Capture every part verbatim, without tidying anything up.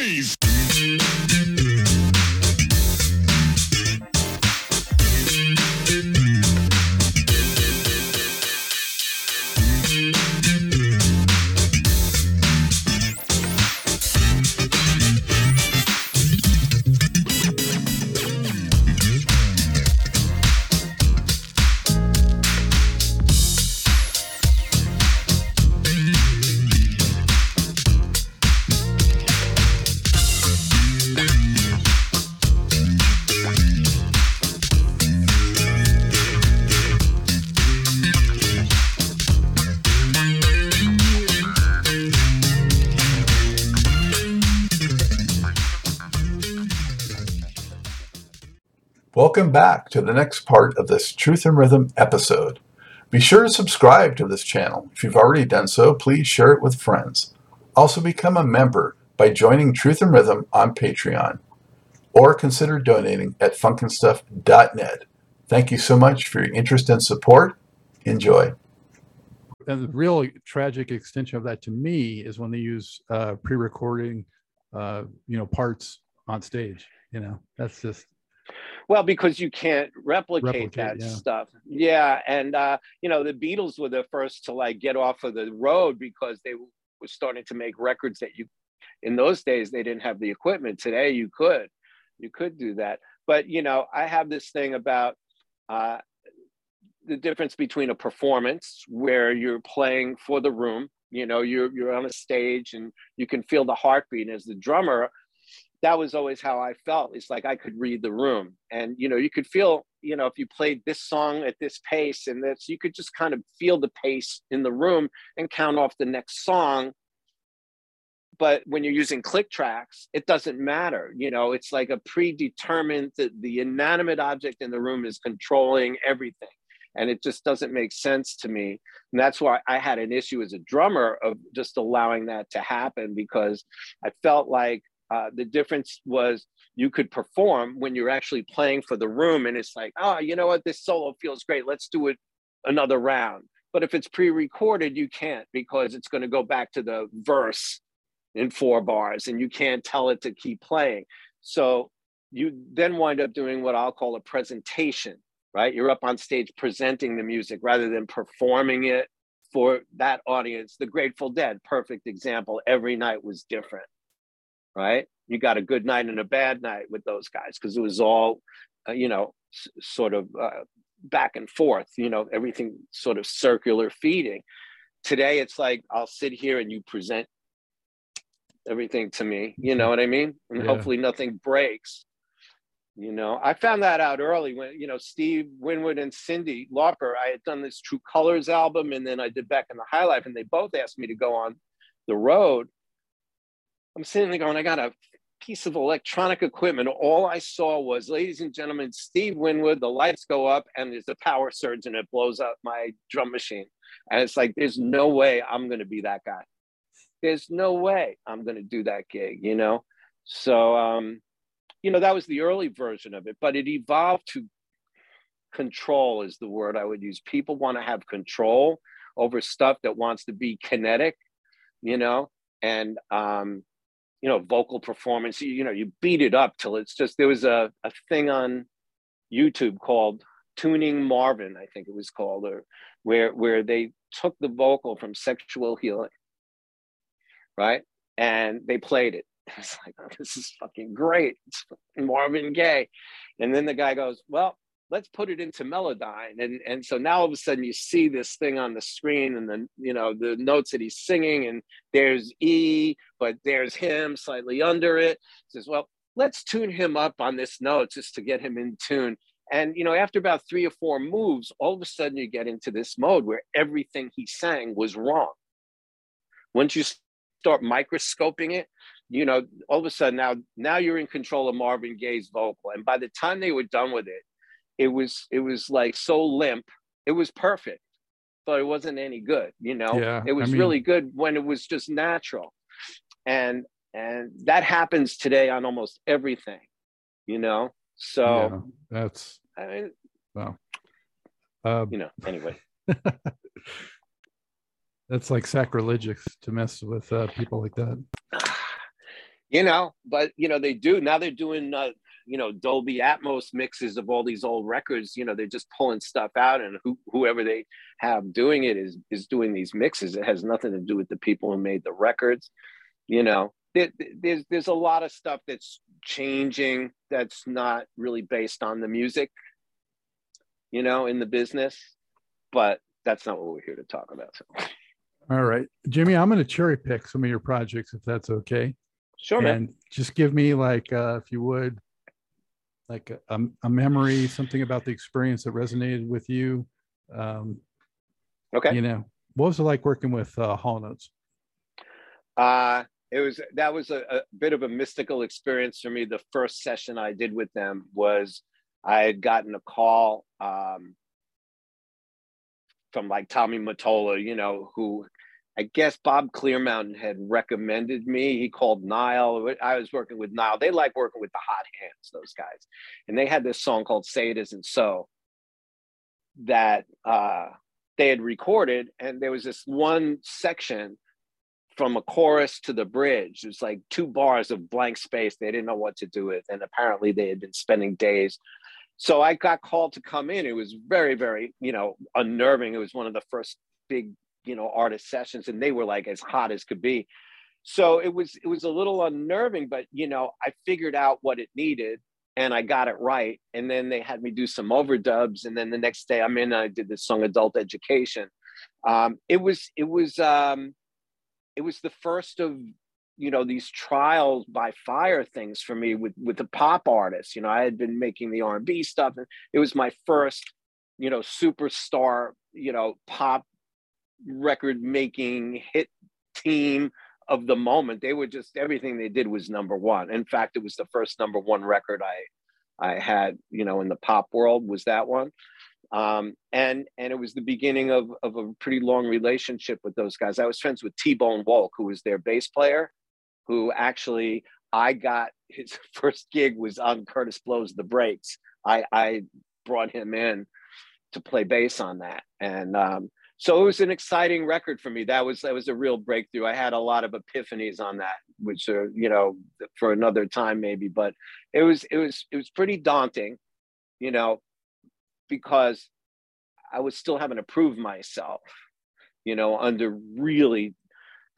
days. Welcome back to the next part of this Truth and Rhythm episode. Be sure to subscribe to this channel. If you've already done so, please share it with friends. Also become a member by joining Truth and Rhythm on Patreon, or consider donating at funkin stuff dot net. Thank you so much for your interest and support. Enjoy. And the real tragic extension of that to me is when they use uh, pre-recording, uh, you know, parts on stage. You know, that's just... Well, because you can't replicate, replicate that yeah. stuff. Yeah. And, uh, you know, the Beatles were the first to like get off of the road because they were starting to make records that you, in those days, they didn't have the equipment. Today, you could, you could do that. But, you know, I have this thing about uh, the difference between a performance where you're playing for the room, you know, you're, you're on a stage and you can feel the heartbeat as the drummer. That was always how I felt. It's like I could read the room, and you know, you could feel, you know, if you played this song at this pace and this, you could just kind of feel the pace in the room and count off the next song. But when you're using click tracks, it doesn't matter. You know, it's like a predetermined, the, the inanimate object in the room is controlling everything. And it just doesn't make sense to me. And that's why I had an issue as a drummer of just allowing that to happen, because I felt like, Uh, the difference was you could perform when you're actually playing for the room, and it's like, oh, you know what, this solo feels great. Let's do it another round. But if it's pre-recorded, you can't, because it's going to go back to the verse in four bars, and you can't tell it to keep playing. So you then wind up doing what I'll call a presentation, right? You're up on stage presenting the music rather than performing it for that audience. The Grateful Dead, perfect example. Every night was different. Right? You got a good night and a bad night with those guys, because it was all, uh, you know, s- sort of uh, back and forth, you know, everything sort of circular feeding. Today, it's like, I'll sit here and you present everything to me, you know what I mean? And yeah. Hopefully nothing breaks. You know, I found that out early when, you know, Steve Winwood and Cyndi Lauper, I had done this True Colors album, and then I did Back in the High Life, and they both asked me to go on the road. I'm sitting there going, I got a piece of electronic equipment. All I saw was, ladies and gentlemen, Steve Winwood, the lights go up and there's a power surge and it blows up my drum machine. And it's like, there's no way I'm going to be that guy. There's no way I'm going to do that gig, you know? So, um, you know, that was the early version of it, but it evolved to control is the word I would use. People want to have control over stuff that wants to be kinetic, you know? And, um, you know, vocal performance, you, you know, you beat it up till it's just, there was a, a thing on YouTube called Tuning Marvin, I think it was called, or where, where they took the vocal from Sexual Healing, right? And they played it. It's like, oh, this is fucking great. It's fucking Marvin Gaye. And then the guy goes, well, let's put it into Melodyne. And, and so now all of a sudden you see this thing on the screen and then, you know, the notes that he's singing, and there's E, but there's him slightly under it. He says, well, let's tune him up on this note just to get him in tune. And, you know, after about three or four moves, all of a sudden you get into this mode where everything he sang was wrong. Once you start microscoping it, you know, all of a sudden now, now you're in control of Marvin Gaye's vocal. And by the time they were done with it, It was it was like so limp. It was perfect, but it wasn't any good. You know, yeah, it was I mean... really good when it was just natural, and and that happens today on almost everything. You know, so yeah, that's I mean, wow. Uh, you know, anyway, that's like sacrilegious to mess with uh, people like that. You know, but, you know, they do. Now they're doing, uh, you know, Dolby Atmos mixes of all these old records. You know, they're just pulling stuff out, and who, whoever they have doing it is is doing these mixes. It has nothing to do with the people who made the records. You know, there, there's, there's a lot of stuff that's changing that's not really based on the music, you know, in the business. But that's not what we're here to talk about. So. All right, Jimmy, I'm going to cherry pick some of your projects, if that's okay. Sure, man. And just give me, like, uh, if you would, like a, a, a memory, something about the experience that resonated with you. Um, okay. You know, what was it like working with uh, Hall Notes? Uh, it was, that was a, a bit of a mystical experience for me. The first session I did with them was, I had gotten a call um, from like Tommy Mottola, you know, who, I guess Bob Clearmountain had recommended me. He called Nile. I was working with Nile. They like working with the hot hands, those guys. And they had this song called Say It Isn't So that uh, they had recorded. And there was this one section from a chorus to the bridge. It was like two bars of blank space. They didn't know what to do with. And apparently they had been spending days. So I got called to come in. It was very, very, you know, unnerving. It was one of the first big, you know, artist sessions, and they were like as hot as could be. So it was, it was a little unnerving, but, you know, I figured out what it needed and I got it right. And then they had me do some overdubs. And then the next day I'm in, and I did this song, Adult Education. Um, it was, it was, um, it was the first of, you know, these trials by fire things for me with, with the pop artists. You know, I had been making the R and B stuff, and it was my first, you know, superstar, you know, pop record making hit team of the moment. They were just, everything they did was number one. In fact, it was the first number one record I I had, you know, in the pop world, was that one. Um, and and it was the beginning of, of a pretty long relationship with those guys. I was friends with T-Bone Walk, who was their bass player, who actually, I got his first gig was on Curtis Blow's The Breaks. I, I brought him in to play bass on that. And um, so it was an exciting record for me. That was, that was a real breakthrough. I had a lot of epiphanies on that, which are, you know, for another time maybe, but it was, it was, it was pretty daunting, you know, because I was still having to prove myself, you know, under really,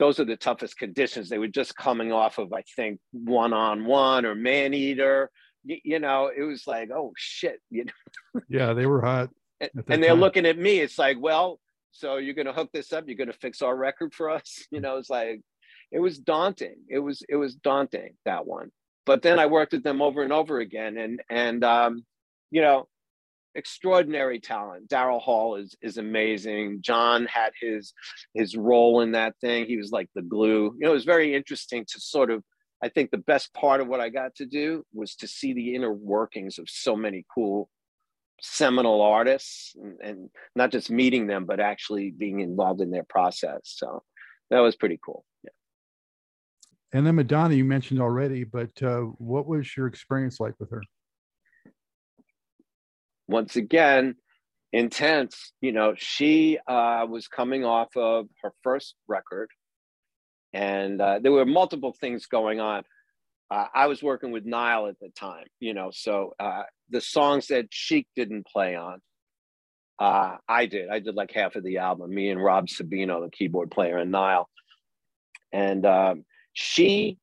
those are the toughest conditions. They were just coming off of, I think, One on One or Man Eater, you, you know, it was like, oh shit. You know? Yeah, they were hot. And, and they're time. Looking at me, it's like, well, so you're going to hook this up. You're going to fix our record for us. You know, it's like, it was daunting. It was, it was daunting, that one. But then I worked with them over and over again. And, and, um, you know, extraordinary talent. Daryl Hall is, is amazing. John had his, his role in that thing. He was like the glue, you know. It was very interesting to sort of, I think the best part of what I got to do was to see the inner workings of so many cool seminal artists, and, and not just meeting them, but actually being involved in their process. So that was pretty cool. Yeah. And then Madonna, you mentioned already, but uh, what was your experience like with her? Once again, intense. You know, she uh, was coming off of her first record, and uh, there were multiple things going on. Uh, I was working with Nile at the time, you know, so uh, the songs that Chic didn't play on, uh, I did. I did like half of the album, me and Rob Sabino, the keyboard player, and Nile. And um, she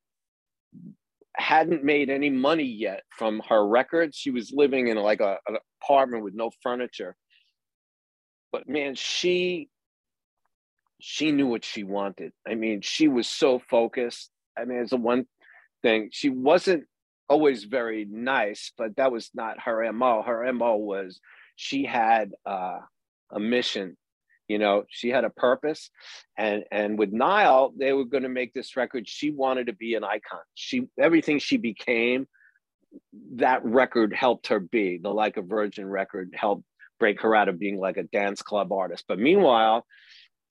hadn't made any money yet from her record. She was living in like a, an apartment with no furniture. But man, she, she knew what she wanted. I mean, she was so focused. I mean, it's the one thing. She wasn't always very nice, but that was not her M O. Her M O was, she had uh, a mission, you know, she had a purpose. And, and with Nile, they were going to make this record. She wanted to be an icon. She, everything she became, that record helped her be. The Like a Virgin record helped break her out of being like a dance club artist. But meanwhile,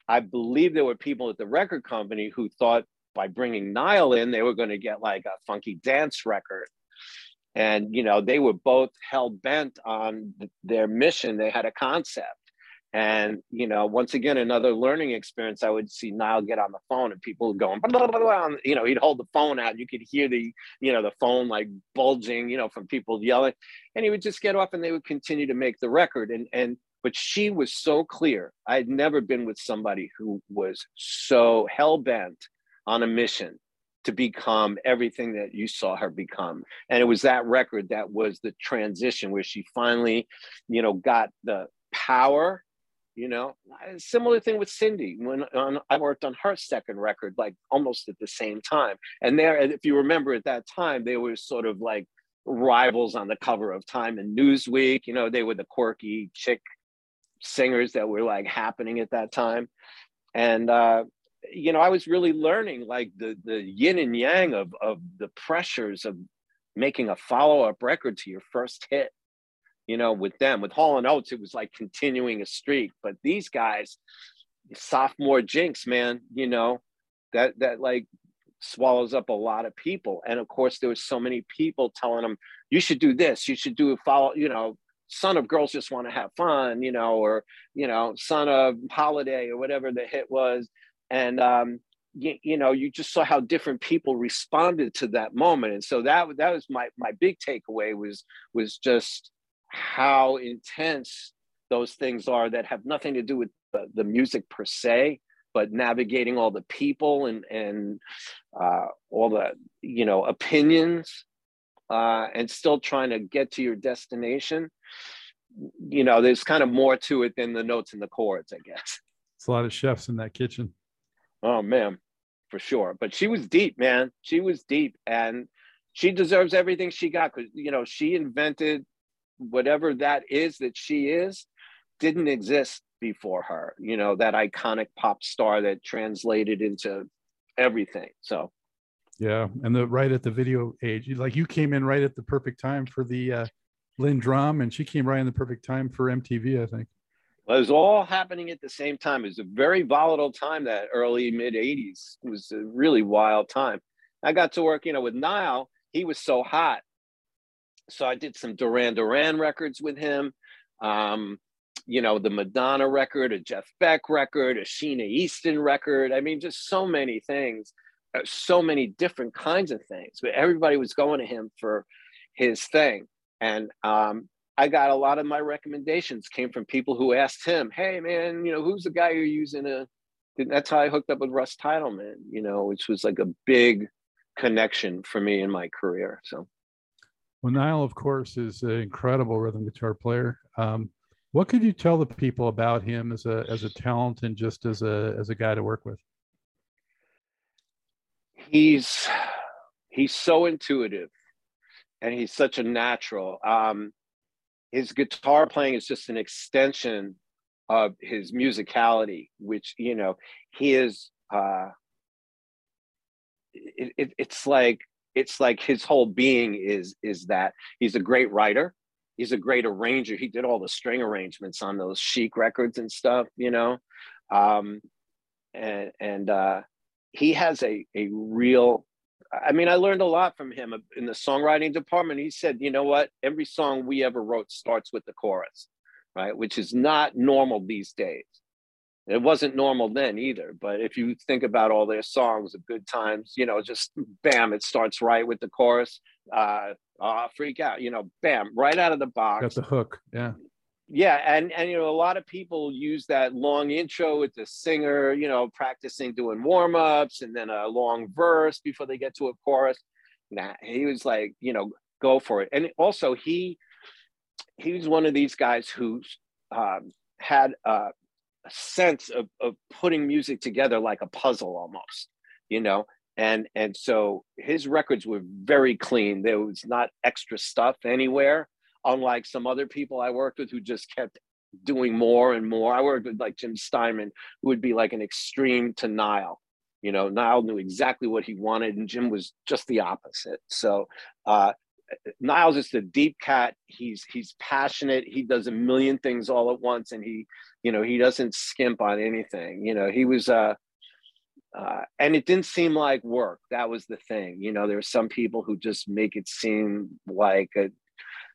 I believe there were people at the record company who thought, by bringing Nile in, they were going to get like a funky dance record. And, you know, they were both hell bent on th- their mission. They had a concept. And, you know, once again, another learning experience, I would see Nile get on the phone and people going, blah, blah, blah, blah, you know, he'd hold the phone out. You could hear the, you know, the phone like bulging, you know, from people yelling, and he would just get off and they would continue to make the record. And, and, but she was so clear. I had never been with somebody who was so hell-bent on a mission to become everything that you saw her become. And it was that record that was the transition where she finally, you know, got the power. You know, similar thing with Cyndi. When on, I worked on her second record, like almost at the same time. And there, if you remember at that time, they were sort of like rivals on the cover of Time and Newsweek. You know, they were the quirky chick singers that were like happening at that time. And, uh, you know, I was really learning like the, the yin and yang of, of the pressures of making a follow-up record to your first hit. You know, with them, with Hall and Oates, it was like continuing a streak. But these guys, sophomore jinx, man, you know, that that like swallows up a lot of people. And of course, there was so many people telling them, you should do this, you should do a follow, you know, son of Girls Just Want to Have Fun, you know, or, you know, son of Holiday or whatever the hit was. And, um, you, you know, you just saw how different people responded to that moment. And so that, that was my, my big takeaway was, was just, how intense those things are that have nothing to do with the, the music per se, but navigating all the people and, and uh, all the, you know, opinions uh, and still trying to get to your destination. You know, there's kind of more to it than the notes and the chords, I guess. It's a lot of chefs in that kitchen. Oh, man, for sure. But she was deep, man. She was deep, and she deserves everything she got because, you know, she invented whatever that is that she is, didn't exist before her, you know, that iconic pop star that translated into everything. So, yeah. And the, right at the video age, like you came in right at the perfect time for the uh, Lynn Drum, and she came right in the perfect time for M T V, I think. Well, it was all happening at the same time. It was a very volatile time, that early mid eighties. It was a really wild time. I got to work, you know, with Nile. He was so hot. So I did some Duran Duran records with him, um, you know, the Madonna record, a Jeff Beck record, a Sheena Easton record. I mean, just so many things, so many different kinds of things. But everybody was going to him for his thing. And um, I got a lot of my recommendations came from people who asked him, hey, man, you know, who's the guy you're using? A... That's how I hooked up with Russ Titelman, you know, which was like a big connection for me in my career. So. Well, Nile, of course, is an incredible rhythm guitar player. Um, what could you tell the people about him as a as a talent and just as a as a guy to work with? He's he's so intuitive, and he's such a natural. Um, his guitar playing is just an extension of his musicality, which, you know, he is. Uh, it, it, it's like. It's like his whole being is, is that he's a great writer. He's a great arranger. He did all the string arrangements on those Chic records and stuff, you know? Um, and and uh, he has a, a real, I mean, I learned a lot from him in the songwriting department. He said, you know what? Every song we ever wrote starts with the chorus, right? Which is not normal these days. It wasn't normal then either, but if you think about all their songs of good times, you know, just bam, it starts right with the chorus. Uh, uh, freak out, you know, bam, right out of the box. Got the hook, yeah. Yeah, and, and, you know, a lot of people use that long intro with the singer, you know, practicing doing warm-ups and then a long verse before they get to a chorus. Nah, he was like, you know, go for it. And also he, he was one of these guys who um, had... Uh, a sense of, of putting music together like a puzzle almost, you know, and and so his records were very clean. There was not extra stuff anywhere, unlike some other people I worked with who just kept doing more and more. I worked with like Jim Steinman, who would be like an extreme to Nile. You know, Nile knew exactly what he wanted, and Jim was just the opposite. So uh Nile's just a deep cat. He's he's passionate. He does a million things all at once, and he, you know, he doesn't skimp on anything. You know, he was, uh, uh, and it didn't seem like work. That was the thing. You know, there are some people who just make it seem like a,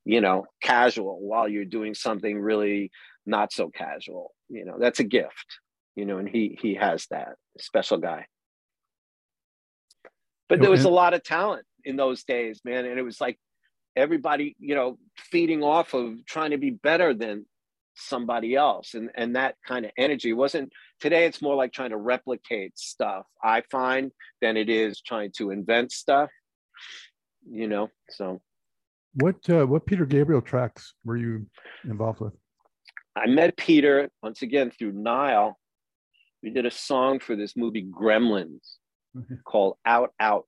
you know, casual while you're doing something really not so casual. You know, that's a gift, you know, and he he has that, special guy. But there was a lot of talent in those days, man. And it was like everybody, you know, feeding off of trying to be better than somebody else. And, and that kind of energy wasn't today. It's more like trying to replicate stuff, I find, than it is trying to invent stuff, you know, so. What, uh, what Peter Gabriel tracks were you involved with? I met Peter once again through Nile. We did a song for this movie Gremlins mm-hmm. called Out Out.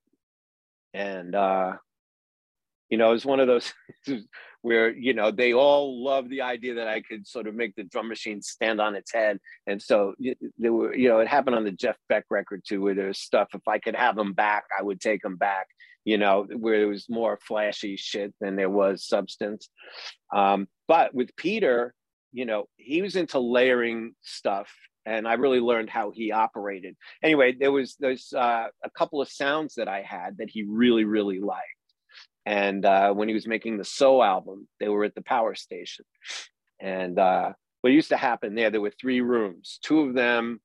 And, uh, you know, it was one of those where, you know, they all loved the idea that I could sort of make the drum machine stand on its head. And so there were, you know, it happened on the Jeff Beck record too, where there's stuff, if I could have them back, I would take them back, you know, where there was more flashy shit than there was substance. Um, but with Peter, you know, he was into layering stuff, and I really learned how he operated. Anyway, there was there's uh, a couple of sounds that I had that he really, really liked. And uh, when he was making the So album, they were at the Power Station. And uh, what used to happen there, there were three rooms, two of them,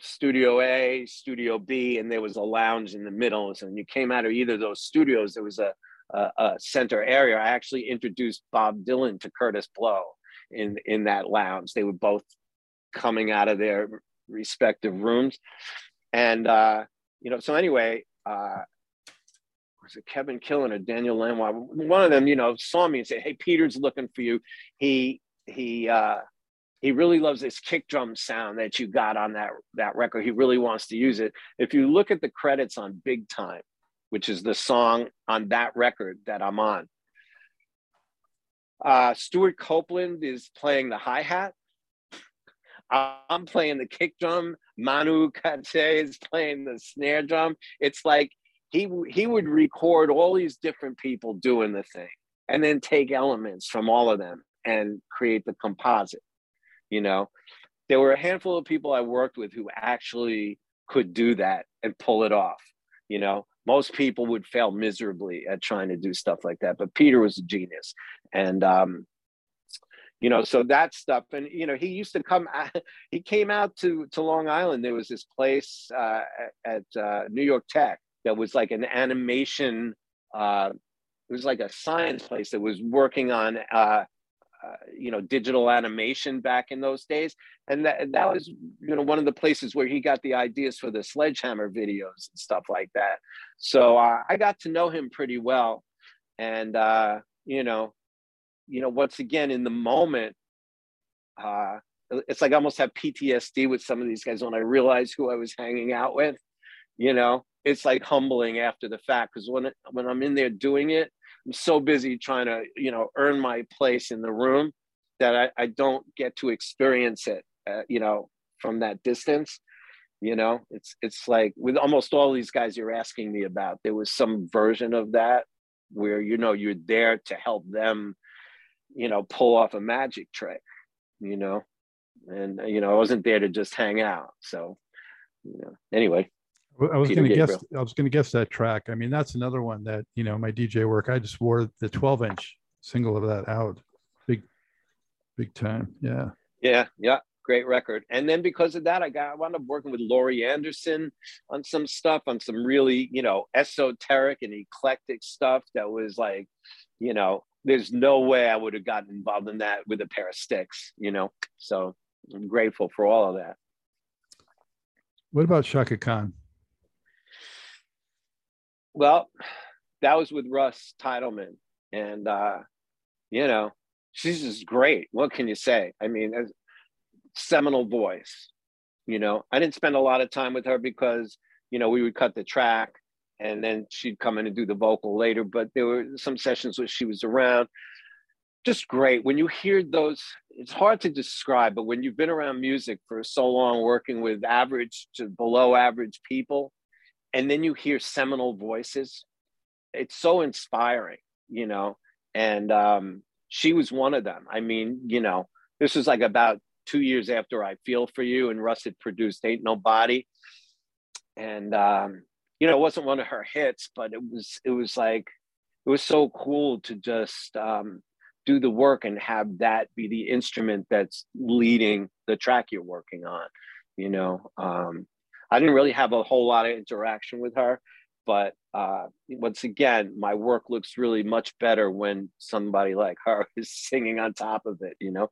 Studio A, Studio B, and there was a lounge in the middle. So when you came out of either of those studios, there was a, a, a center area. I actually introduced Bob Dylan to Curtis Blow in, in that lounge. They were both coming out of their respective rooms. And, uh, you know, so anyway, uh, was it Kevin Killen or Daniel Lanois? One of them, you know, saw me and said, "Hey, Peter's looking for you. He he uh, he really loves this kick drum sound that you got on that that record. He really wants to use it." If you look at the credits on Big Time, which is the song on that record that I'm on, uh, Stuart Copeland is playing the hi hat. I'm playing the kick drum. Manu Katché is playing the snare drum. It's like he he would record all these different people doing the thing and then take elements from all of them and create the composite, you know? There were a handful of people I worked with who actually could do that and pull it off, you know? Most people would fail miserably at trying to do stuff like that, but Peter was a genius. And, um, you know, so that stuff. And, you know, he used to come, he came out to, to Long Island. There was this place uh, at uh, New York Tech that was like an animation, uh, it was like a science place that was working on, uh, uh, you know, digital animation back in those days. And that, that was, you know, one of the places where he got the ideas for the Sledgehammer videos and stuff like that. So uh, I got to know him pretty well. And, uh, you know, you know, once again, in the moment, uh, it's like I almost have P T S D with some of these guys when I realized who I was hanging out with, you know. It's like humbling after the fact, because when when I'm in there doing it, I'm so busy trying to, you know, earn my place in the room that I, I don't get to experience it, uh, you know, from that distance. You know, it's it's like with almost all these guys you're asking me about, there was some version of that where, you know, you're there to help them, you know, pull off a magic trick, you know, and, you know, I wasn't there to just hang out. So, you know, anyway. I was going to guess. I was going to guess that track. I mean, that's another one that, you know, my D J work, I just wore the twelve inch single of that out. Big, big time. Yeah. Yeah. Yeah. Great record. And then because of that, I got I wound up working with Laurie Anderson on some stuff, on some really, you know, esoteric and eclectic stuff that was like, you know, there's no way I would have gotten involved in that with a pair of sticks, you know. So I'm grateful for all of that. What about Chaka Khan? Well, that was with Russ Titelman, and uh, you know, she's just great. What can you say? I mean, a seminal voice. You know, I didn't spend a lot of time with her because, you know, we would cut the track, and then she'd come in and do the vocal later. But there were some sessions where she was around. Just great. When you hear those, it's hard to describe. But when you've been around music for so long, working with average to below average people, and then you hear seminal voices, it's so inspiring, you know, and um, she was one of them. I mean, you know, this was like about two years after I Feel For You, and Russ had produced Ain't Nobody. And, um, you know, it wasn't one of her hits, but it was, it was like, it was so cool to just um, do the work and have that be the instrument that's leading the track you're working on, you know. Um, I didn't really have a whole lot of interaction with her, but uh, once again, my work looks really much better when somebody like her is singing on top of it, you know?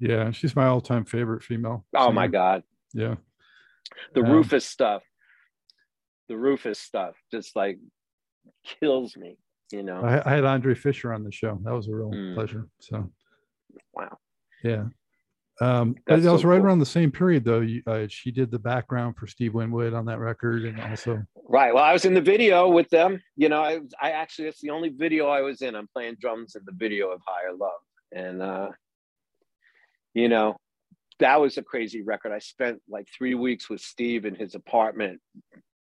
Yeah, she's my all-time favorite female singer. Oh my God. Yeah. The um, Rufus stuff, the Rufus stuff just like kills me, you know? I, I had Andre Fisher on the show. That was a real mm. pleasure, so. Wow. Yeah. Um, but that was so right cool. around the same period, though. You, uh, she did the background for Steve Winwood on that record, and also right. Well, I was in the video with them. You know, I, I actually that's the only video I was in. I'm playing drums in the video of Higher Love, and uh, you know, that was a crazy record. I spent like three weeks with Steve in his apartment,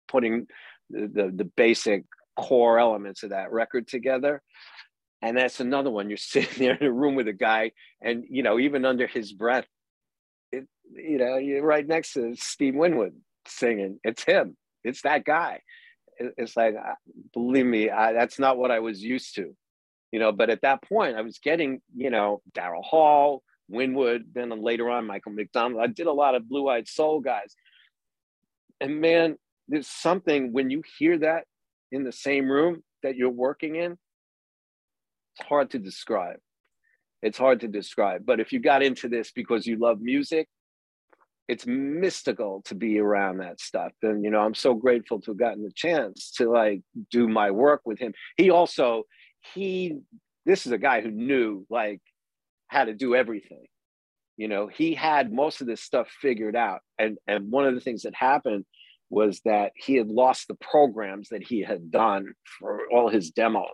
putting the the, the basic core elements of that record together. And that's another one. You're sitting there in a room with a guy, and you know, even under his breath, it, you know, you're right next to Steve Winwood singing. It's him. It's that guy. It's like, believe me, I, that's not what I was used to, you know. But at that point, I was getting, you know, Daryl Hall, Winwood, then later on Michael McDonald. I did a lot of Blue-Eyed Soul guys, and man, there's something when you hear that in the same room that you're working in. It's hard to describe. It's hard to describe. But if you got into this because you love music, it's mystical to be around that stuff. And, you know, I'm so grateful to have gotten the chance to like do my work with him. He also, he, this is a guy who knew like how to do everything. You know, he had most of this stuff figured out. And, and one of the things that happened was that he had lost the programs that he had done for all his demos.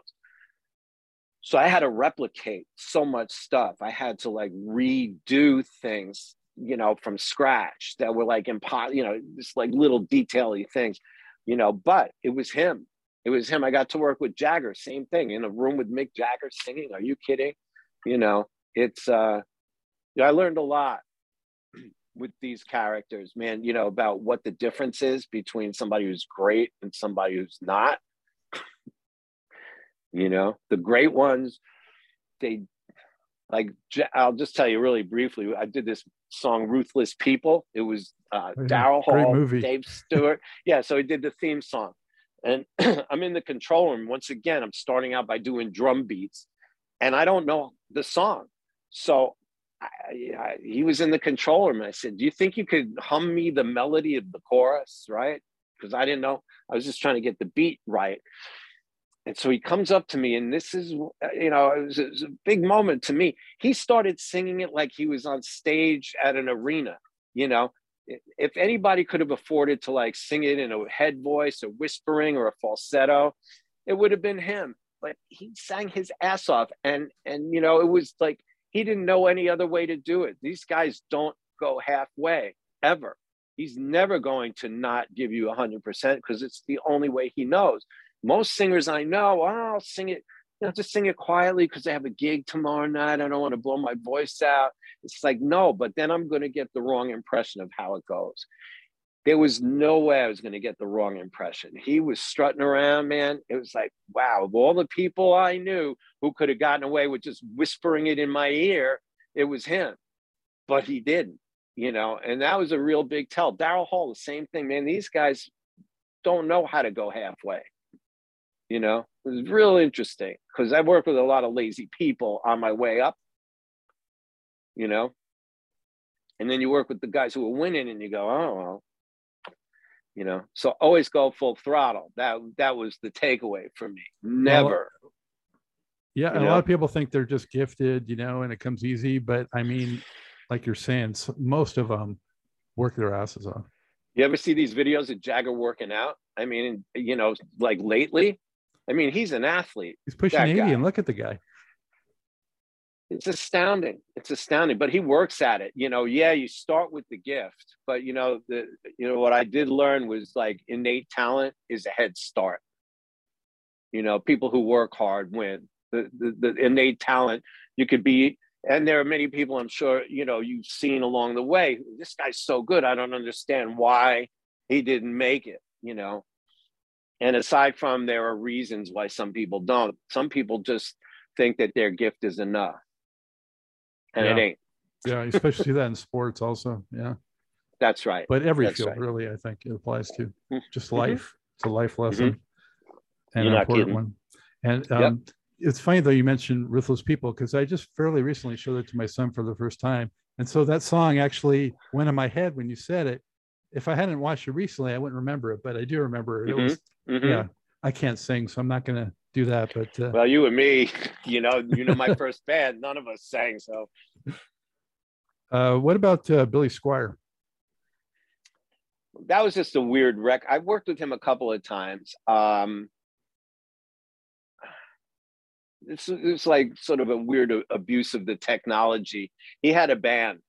So I had to replicate so much stuff. I had to like redo things, you know, from scratch that were like impossible, you know, just like little detail-y things, you know, but it was him. It was him. I got to work with Jagger, same thing, in a room with Mick Jagger singing. Are you kidding? You know, it's, uh, I learned a lot with these characters, man, you know, about what the difference is between somebody who's great and somebody who's not. You know, the great ones, they like, I'll just tell you really briefly, I did this song, Ruthless People. It was uh, yeah, Daryl Hall, movie. Dave Stewart. Yeah, so he did the theme song. And I'm in the control room. Once again, I'm starting out by doing drum beats. And I don't know the song. So I, I, he was in the control room. And I said, do you think you could hum me the melody of the chorus, right? Because I didn't know. I was just trying to get the beat right. And so he comes up to me, and this is, you know, it was, it was a big moment to me. He started singing it like he was on stage at an arena. You know, if anybody could have afforded to like sing it in a head voice or whispering or a falsetto, it would have been him. But he sang his ass off, and and you know, it was like he didn't know any other way to do it. These guys don't go halfway ever. He's never going to not give you one hundred percent because it's the only way he knows. Most singers I know, oh, I'll sing it, you know, just sing it quietly because I have a gig tomorrow night. I don't want to blow my voice out. It's like, no, but then I'm going to get the wrong impression of how it goes. There was no way I was going to get the wrong impression. He was strutting around, man. It was like, wow, of all the people I knew who could have gotten away with just whispering it in my ear, it was him. But he didn't, you know, and that was a real big tell. Daryl Hall, the same thing, man. These guys don't know how to go halfway. You know, it was real interesting because I worked with a lot of lazy people on my way up, you know, and then you work with the guys who are winning and you go, oh, well, you know, so always go full throttle. That that was the takeaway for me. Never. Well, yeah. You know? A lot of people think they're just gifted, you know, and it comes easy. But I mean, like you're saying, most of them work their asses off. You ever see these videos of Jagger working out? I mean, you know, like lately. I mean, he's an athlete. He's pushing eighty, and look at the guy. It's astounding. It's astounding, but he works at it. You know, yeah, you start with the gift, but you know, the you know what I did learn was like innate talent is a head start. You know, people who work hard win. The the, the innate talent, you could be, and there are many people I'm sure, you know, you've seen along the way. This guy's so good. I don't understand why he didn't make it, you know. And aside from there are reasons why some people don't, some people just think that their gift is enough, and yeah. it ain't. Yeah, you especially see that in sports also. Yeah, that's right. But every that's field, right. really, I think it applies to just life. Mm-hmm. It's a life lesson, mm-hmm. and You're an important one. And um, yep. it's funny though you mentioned Ruthless People, because I just fairly recently showed it to my son for the first time, and so that song actually went in my head when you said it. If I hadn't watched it recently, I wouldn't remember it, but I do remember it. Mm-hmm. It was, mm-hmm. yeah, I can't sing, so I'm not going to do that. But uh, well, you and me, you know, you know, my first band, none of us sang. So, uh, what about uh, Billy Squier? That was just a weird wreck. I've worked with him a couple of times. Um, it's it's like sort of a weird abuse of the technology. He had a band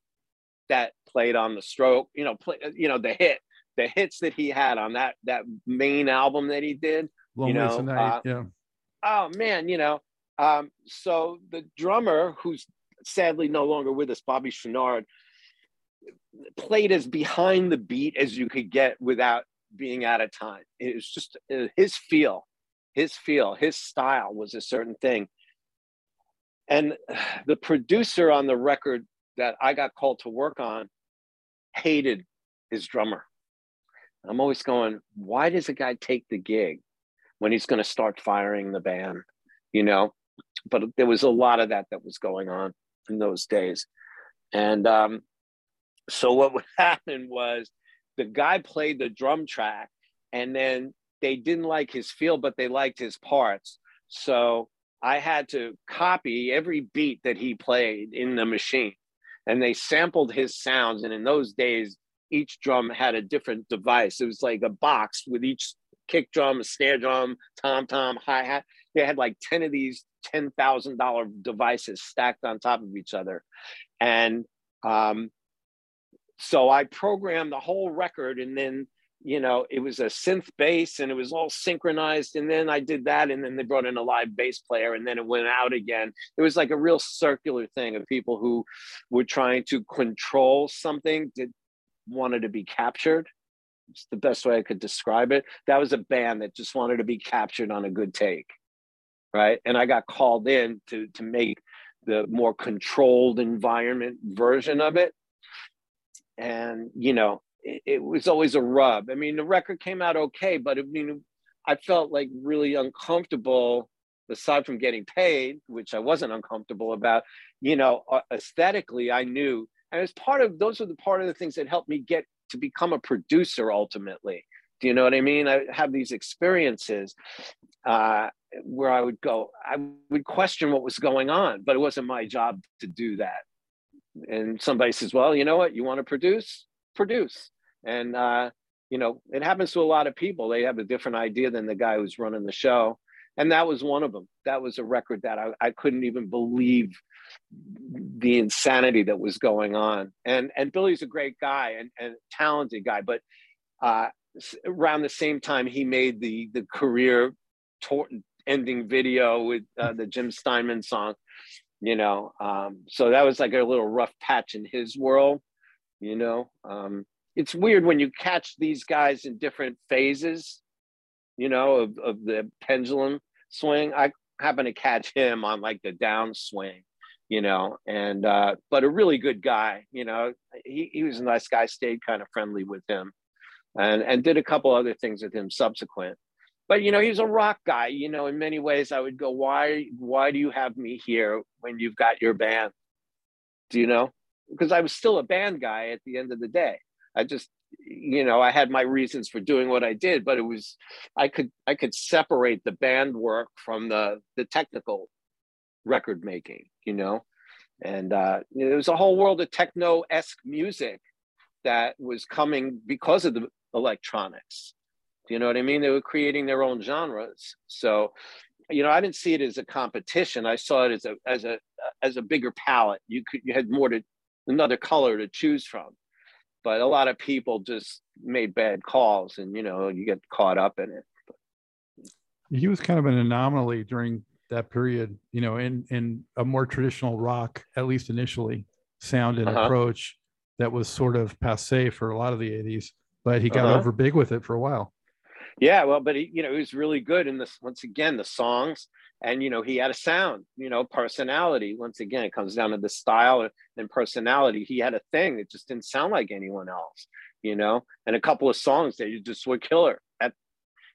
that played on the stroke, you know, play, you know, the hit, the hits that he had on that, that main album that he did, Lonely you know, tonight, uh, yeah. oh man, you know, um, so the drummer, who's sadly no longer with us, Bobby Chenard, played as behind the beat as you could get without being out of time. It was just uh, his feel, his feel, his style was a certain thing. And the producer on the record that I got called to work on hated his drummer. I'm always going, why does a guy take the gig when he's going to start firing the band, you know? But there was a lot of that that was going on in those days. And um, so what would happen was the guy played the drum track, and then they didn't like his feel, but they liked his parts. So I had to copy every beat that he played in the machine. And they sampled his sounds. And in those days, each drum had a different device. It was like a box with each kick drum, a snare drum, tom-tom, hi-hat. They had like ten of these ten thousand dollar devices stacked on top of each other. And um, so I programmed the whole record. And then, you know, it was a synth bass and it was all synchronized. And then I did that. And then they brought in a live bass player, and then it went out again. It was like a real circular thing of people who were trying to control something that wanted to be captured. It's the best way I could describe it. That was a band that just wanted to be captured on a good take, right? And I got called in to, to make the more controlled environment version of it. And, you know, it was always a rub. I mean, the record came out okay, but I mean, I felt like really uncomfortable, aside from getting paid, which I wasn't uncomfortable about, you know, aesthetically, I knew. And it's part of, those were the part of the things that helped me get to become a producer ultimately. Do you know what I mean? I have these experiences uh, where I would go, I would question what was going on, but it wasn't my job to do that. And somebody says, well, you know what, you want to produce? produce. And, uh, you know, it happens to a lot of people. They have a different idea than the guy who's running the show. And that was one of them. That was a record that I, I couldn't even believe the insanity that was going on. And, and Billy's a great guy and, and a talented guy, but uh, around the same time he made the, the career ending video with uh, the Jim Steinman song, you know? Um, so that was like a little rough patch in his world. You know, um, it's weird when you catch these guys in different phases, you know, of, of the pendulum swing. I happen to catch him on like the downswing, you know, and, uh, but a really good guy, you know, he, he was a nice guy, stayed kind of friendly with him and, and did a couple other things with him subsequent. But, you know, he was a rock guy, you know, in many ways I would go, why, why do you have me here when you've got your band? Do you know? Because I was still a band guy at the end of the day. I just, you know, I had my reasons for doing what I did, but it was, I could, I could separate the band work from the, the technical record making, you know? And uh, you know, there was a whole world of techno-esque music that was coming because of the electronics. Do you know what I mean? They were creating their own genres. So, you know, I didn't see it as a competition. I saw it as a, as a, as a bigger palette. You could, you had more to, another color to choose from, but a lot of people just made bad calls, and you know, you get caught up in it. He was kind of an anomaly during that period, you know, in in a more traditional rock, at least initially, sound and uh-huh. approach that was sort of passé for a lot of the eighties, but he got uh-huh. over big with it for a while. Yeah, well, but he, you know, he was really good in this, once again, the songs, and, you know, he had a sound, you know, personality. Once again, it comes down to the style and personality. He had a thing that just didn't sound like anyone else, you know, and a couple of songs that you just were killer at,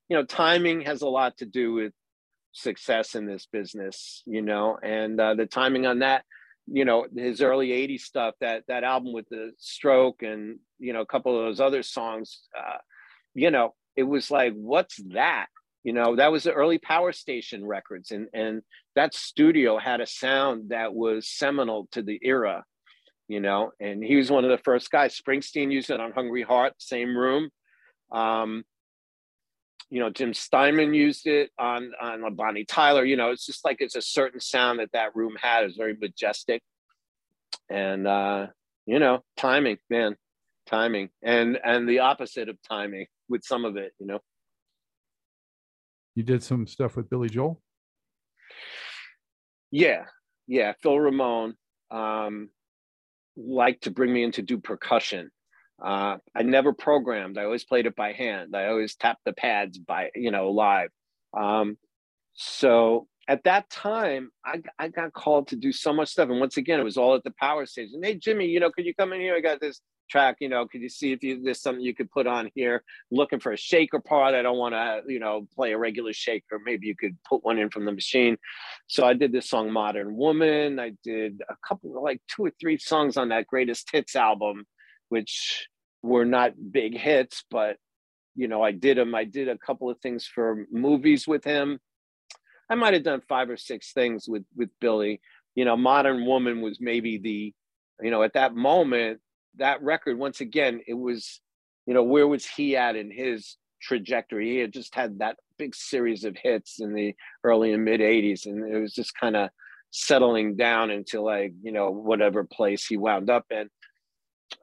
you know, timing has a lot to do with success in this business, you know, and uh, the timing on that, you know, his early eighties stuff, that, that album with the Stroke and, you know, a couple of those other songs, uh, you know, it was like, what's that? You know, that was the early Power Station records. And, and that studio had a sound that was seminal to the era, you know, and he was one of the first guys. Springsteen used it on Hungry Heart, same room. Um, you know, Jim Steinman used it on, on Bonnie Tyler. You know, it's just like, it's a certain sound that that room had. It was very majestic. And, uh, you know, timing, man, timing. And, and the opposite of timing with some of it, you know. You did some stuff with Billy Joel? Yeah, yeah. Phil Ramone um, liked to bring me in to do percussion. Uh, I never programmed. I always played it by hand. I always tapped the pads by, you know, live. Um, so at that time, I, I got called to do so much stuff. And once again, it was all at the Power Station. Hey, Jimmy, you know, could you come in here? I got this track, you know, could you see if you, there's something you could put on here? I'm looking for a shaker part. I don't want to, you know, play a regular shaker. Maybe you could put one in from the machine. So I did this song, Modern Woman. I did a couple, like two or three songs on that Greatest Hits album, which were not big hits, but, you know, I did them. I did a couple of things for movies with him. I might have done five or six things with, with Billy. You know, Modern Woman was maybe the, you know, at that moment, that record, once again, it was, you know, where was he at in his trajectory? He had just had that big series of hits in the early and mid eighties. And it was just kind of settling down into, like, you know, whatever place he wound up in.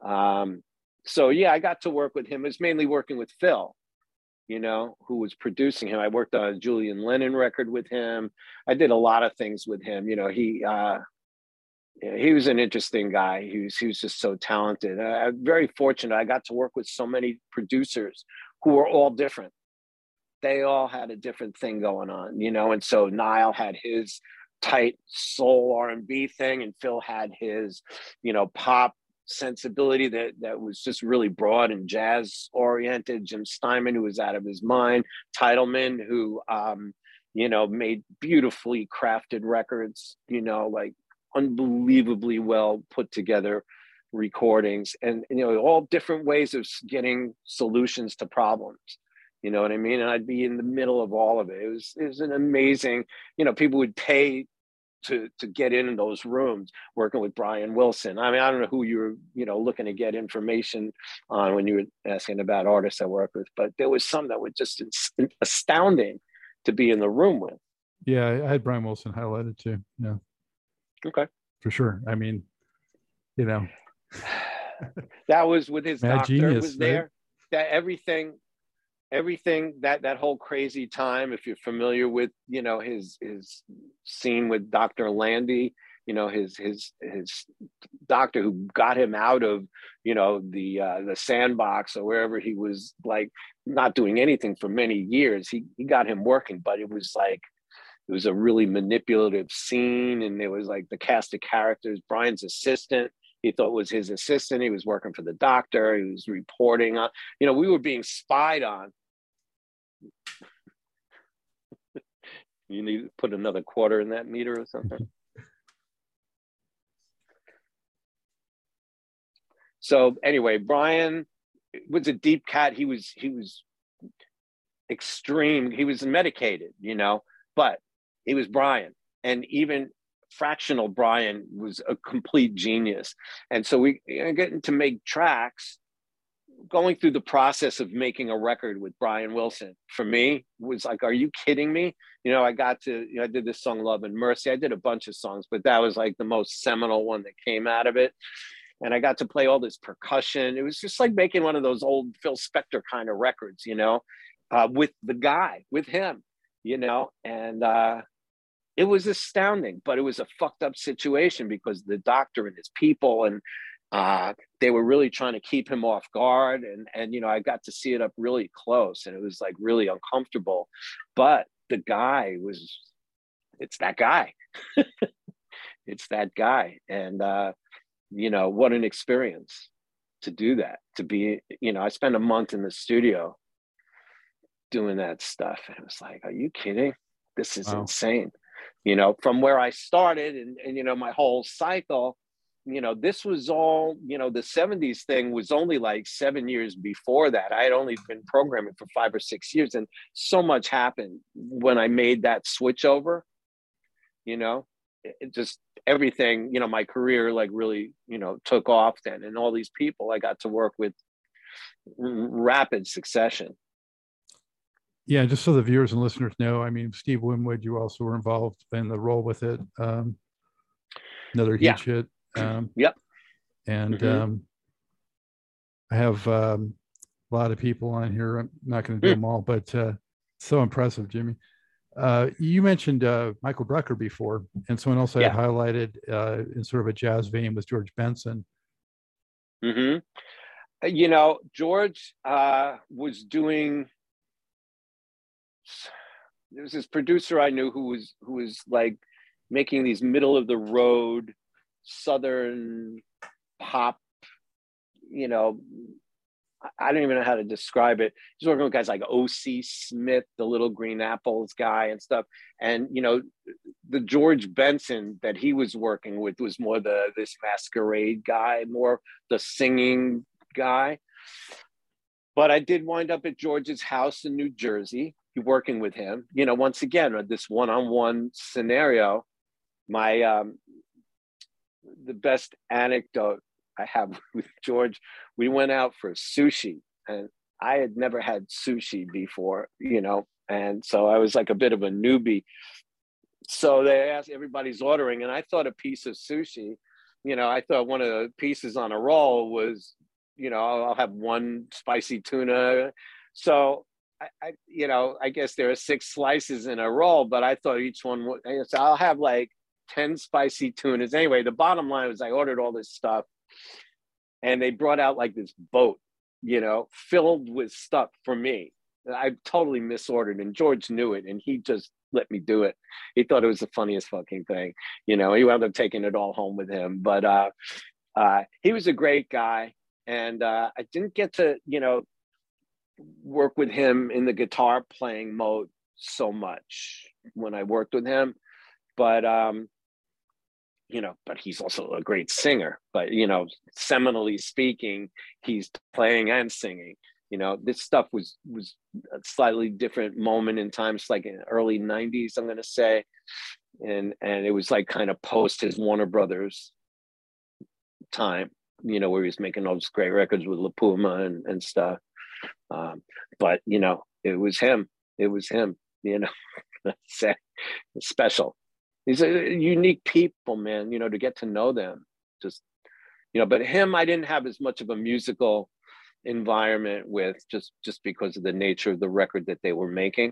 Um, so, yeah, I got to work with him. It was mainly working with Phil, you know, who was producing him. I worked on a Julian Lennon record with him. I did a lot of things with him. You know, he, uh, he was an interesting guy. He was, he was just so talented. I, I'm very fortunate. I got to work with so many producers who were all different. They all had a different thing going on, you know? And so Nile had his tight soul R and B thing, and Phil had his, you know, pop sensibility that, that was just really broad and jazz oriented. Jim Steinman, who was out of his mind. Titelman, who, um, you know, made beautifully crafted records, you know, like, unbelievably well put together recordings, and, you know, all different ways of getting solutions to problems, you know what I mean? And I'd be in the middle of all of it. It was, it was an amazing, you know, people would pay to to get in those rooms, working with Brian Wilson. I mean, I don't know who you were, you know, looking to get information on when you were asking about artists I work with, but there was some that were just astounding to be in the room with. Yeah, I had Brian Wilson highlighted too, yeah. Okay. For sure. I mean, you know, that was with his Mad doctor genius, was there. Right? That everything, everything that that whole crazy time. If you're familiar with, you know, his his scene with Doctor Landy, you know, his his his doctor who got him out of, you know, the uh, the sandbox or wherever he was, like, not doing anything for many years. He he got him working, but it was like, it was a really manipulative scene, and it was like the cast of characters. Brian's assistant, he thought was his assistant. He was working for the doctor. He was reporting on, you know, we were being spied on. You need to put another quarter in that meter or something. So anyway, Brian was a deep cat. He was, he was extreme. He was medicated, you know, but it was Brian, and even fractional Brian was a complete genius. And so we, you know, getting to make tracks, going through the process of making a record with Brian Wilson, for me was like, are you kidding me? You know, I got to, you know, I did this song, Love and Mercy. I did a bunch of songs, but that was like the most seminal one that came out of it. And I got to play all this percussion. It was just like making one of those old Phil Spector kind of records, you know, uh, with the guy, with him. You know, and uh, it was astounding, but it was a fucked up situation because the doctor and his people and Uh, they were really trying to keep him off guard. And, and, you know, I got to see it up really close and it was like really uncomfortable, but the guy was, it's that guy, it's that guy. And, uh, you know, what an experience to do that, to be, you know, I spent a month in the studio doing that stuff. And it was like, are you kidding? This is wow. insane. You know, from where I started and, and, you know, my whole cycle, you know, this was all, you know, the seventies thing was only like seven years before that. I had only been programming for five or six years. And so much happened when I made that switch over, you know, it just everything, you know, my career like really, you know, took off then. And all these people I got to work with rapid succession. Yeah. Just so the viewers and listeners know, I mean, Steve Winwood, you also were involved in the Roll With It. Um, another huge yeah. hit. Um, yep. And mm-hmm. um, I have um, a lot of people on here. I'm not going to do mm. them all, but uh, so impressive, Jimmy. Uh, you mentioned uh, Michael Brecker before, and someone else I yeah. had highlighted uh, in sort of a jazz vein was George Benson. Mm-hmm. You know, George uh, was doing... There was this producer I knew who was who was like making these middle of the road Southern pop, you know, I don't even know how to describe it. He's working with guys like O C Smith, the Little Green Apples guy and stuff. And, you know, the George Benson that he was working with was more the this masquerade guy, more the singing guy. But I did wind up at George's house in New Jersey, working with him. You know, once again, this one-on-one scenario, my... Um, the best anecdote I have with George, we went out for sushi and I had never had sushi before, you know, and so I was like a bit of a newbie. So they asked, everybody's ordering, and I thought a piece of sushi, you know, I thought one of the pieces on a roll was, you know, I'll, I'll have one spicy tuna. So I, I, you know, I guess there are six slices in a roll, but I thought each one would, so I'll have like ten spicy tunas. Anyway, the bottom line was I ordered all this stuff and they brought out like this boat, you know, filled with stuff for me. I totally misordered and George knew it and he just let me do it. He thought it was the funniest fucking thing. You know, he wound up taking it all home with him. But uh, uh, he was a great guy. And uh, I didn't get to, you know, work with him in the guitar playing mode so much when I worked with him. But, um, you know, but he's also a great singer, but, you know, seminally speaking, he's playing and singing, you know, this stuff was, was a slightly different moment in time. It's like in the early nineties, I'm going to say. And, and it was like kind of post his Warner Brothers time, you know, where he was making all those great records with La Puma and, and stuff. Um, but, you know, it was him, it was him, you know, that's it. It's special. These are unique people, man, you know, to get to know them, just, you know, but him, I didn't have as much of a musical environment with just, just because of the nature of the record that they were making.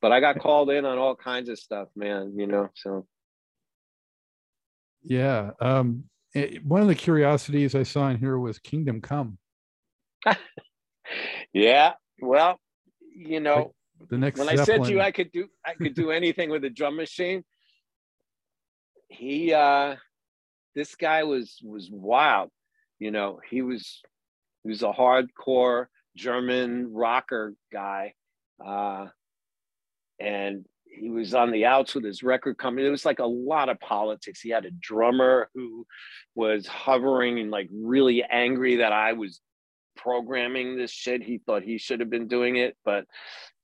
But I got called in on all kinds of stuff, man, you know, so. Yeah. Um, it, one of the curiosities I saw in here was Kingdom Come. Yeah. Well, you know. Like The next when I said to you I could do I could do anything with a drum machine, he uh this guy was was wild, you know, he was he was a hardcore German rocker guy, uh and he was on the outs with his record company. It was like a lot of politics. He had a drummer who was hovering and like really angry that I was programming this shit. He thought he should have been doing it, but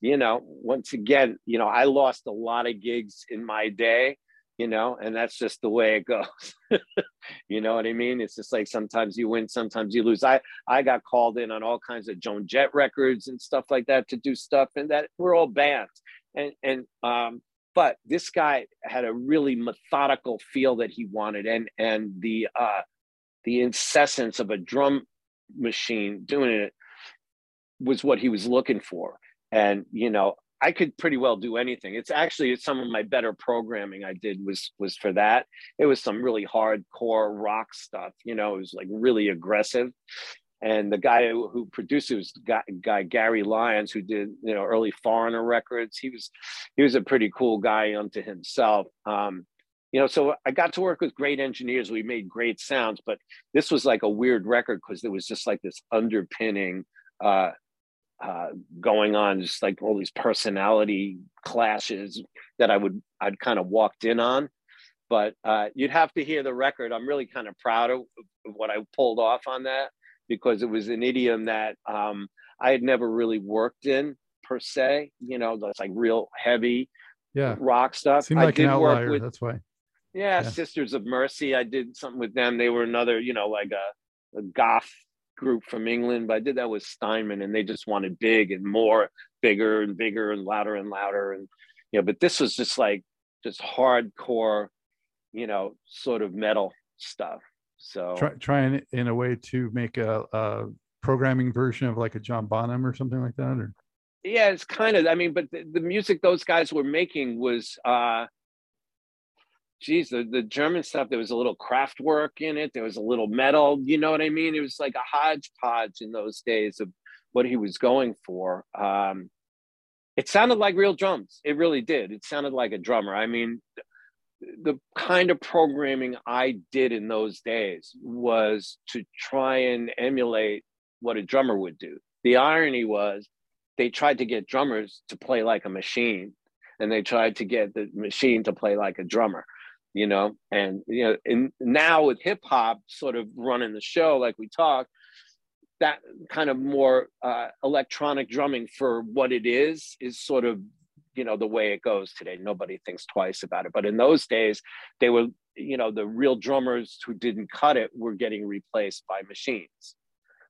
you know, once again, you know, I lost a lot of gigs in my day, you know, and that's just the way it goes. You know what I mean? It's just like sometimes you win, sometimes you lose. I I got called in on all kinds of Joan Jett records and stuff like that to do stuff, and that we're all bands. And and um, but this guy had a really methodical feel that he wanted, and and the uh, the incessance of a drum machine doing it was what he was looking for. And, you know, I could pretty well do anything. It's actually some of my better programming I did was was for that. It was some really hardcore rock stuff, you know, it was like really aggressive. And the guy who, who produced it was guy, guy Gary Lyons, who did, you know, early Foreigner records. He was he was a pretty cool guy unto himself. Um, you know, so I got to work with great engineers. We made great sounds, but this was like a weird record because there was just like this underpinning uh, uh, going on, just like all these personality clashes that I would I'd kind of walked in on. But uh, you'd have to hear the record. I'm really kind of proud of what I pulled off on that, because it was an idiom that um, I had never really worked in per se, you know, that's like real heavy yeah. rock stuff. Seemed like I did an outlier, work with, that's why. Yeah, yeah, Sisters of Mercy. I did something with them. They were another, you know, like a, a goth group from England, but I did that with Steinman, and they just wanted big and more, bigger and bigger and louder and louder. And, you know, but this was just like, just hardcore, you know, sort of metal stuff. So try, trying in a way to make a, a programming version of like a John Bonham or something like that, or yeah, it's kind of, I mean, but the, the music those guys were making was, uh, geez, the, the German stuff, there was a little craft work in it. There was a little metal, you know what I mean? It was like a hodgepodge in those days of what he was going for. Um, it sounded like real drums. It really did. It sounded like a drummer. I mean, the kind of programming I did in those days was to try and emulate what a drummer would do. The irony was they tried to get drummers to play like a machine, and they tried to get the machine to play like a drummer, you know? And, you know, and now with hip hop sort of running the show, like we talked, that kind of more uh, electronic drumming for what it is, is sort of, you know, the way it goes today. Nobody thinks twice about it. But in those days, they were, you know, the real drummers who didn't cut it were getting replaced by machines,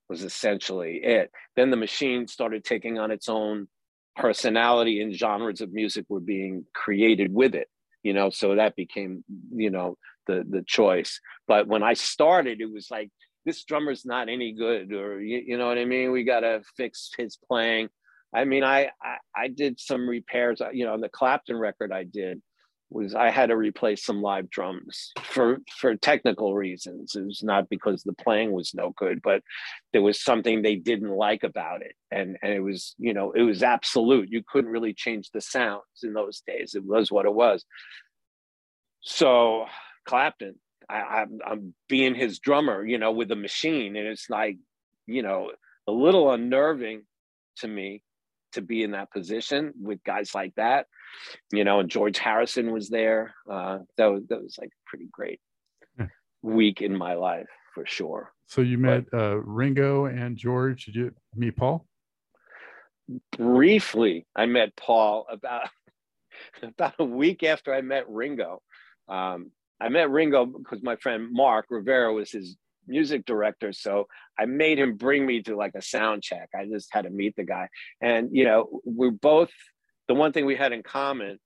was essentially it. Then the machine started taking on its own personality, and genres of music were being created with it, you know, so that became, you know, the, the choice. But when I started, it was like, this drummer's not any good, or, you, you know what I mean? We got to fix his playing. I mean, I, I I did some repairs, you know, on the Clapton record I did was I had to replace some live drums for, for technical reasons. It was not because the playing was no good, but there was something they didn't like about it. And, and it was, you know, it was absolute. You couldn't really change the sounds in those days. It was what it was. So Clapton, I, I'm, I'm being his drummer, you know, with a machine. And it's like, you know, a little unnerving to me to be in that position with guys like that, you know, and George Harrison was there. Uh, that was, that was like a pretty great yeah. week in my life for sure. So you met but, uh, Ringo and George. Did you meet Paul? Briefly, I met Paul about, about a week after I met Ringo. Um, I met Ringo because my friend Mark Rivera was his music director, so I made him bring me to like a sound check. I just had to meet the guy, and you know, we're both, the one thing we had in common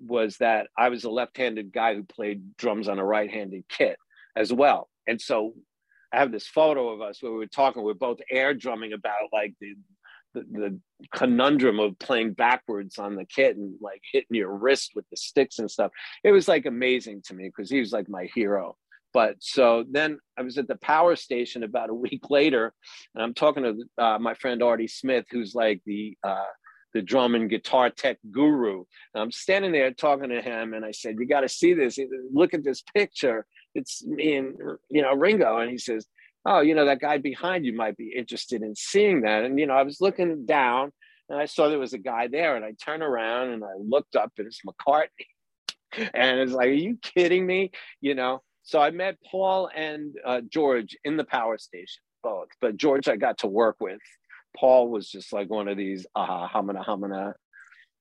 was that I was a left-handed guy who played drums on a right-handed kit as well. And so I have this photo of us where we were talking, we we're both air drumming about like the, the the conundrum of playing backwards on the kit and like hitting your wrist with the sticks and stuff. It was like amazing to me because he was like my hero. But so then I was at the Power Station about a week later, and I'm talking to uh, my friend Artie Smith, who's like the uh, the drum and guitar tech guru. And I'm standing there talking to him, and I said, "You got to see this. Look at this picture. It's me and, you know, Ringo." And he says, "Oh, you know, that guy behind you might be interested in seeing that." And you know, I was looking down, and I saw there was a guy there, and I turned around and I looked up, and it's McCartney, and it's like, "Are you kidding me?" You know. So I met Paul and uh, George in the Power Station, both. But George I got to work with. Paul was just like one of these aha, uh, hamana, hamana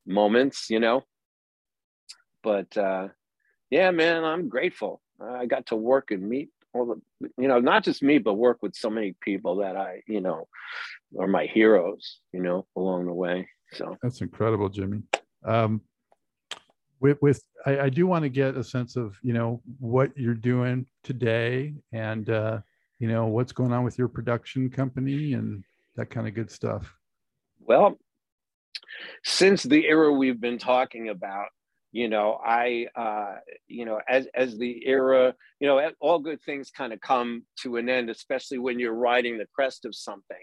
moments, you know. But uh, yeah, man, I'm grateful. I got to work and meet all the, you know, not just me, but work with so many people that I, you know, are my heroes, you know, along the way. So that's incredible, Jimmy. Um, With, with I, I do want to get a sense of, you know, what you're doing today and, uh, you know, what's going on with your production company and that kind of good stuff. Well, since the era we've been talking about, you know, I, uh, you know, as, as the era, you know, all good things kind of come to an end, especially when you're riding the crest of something.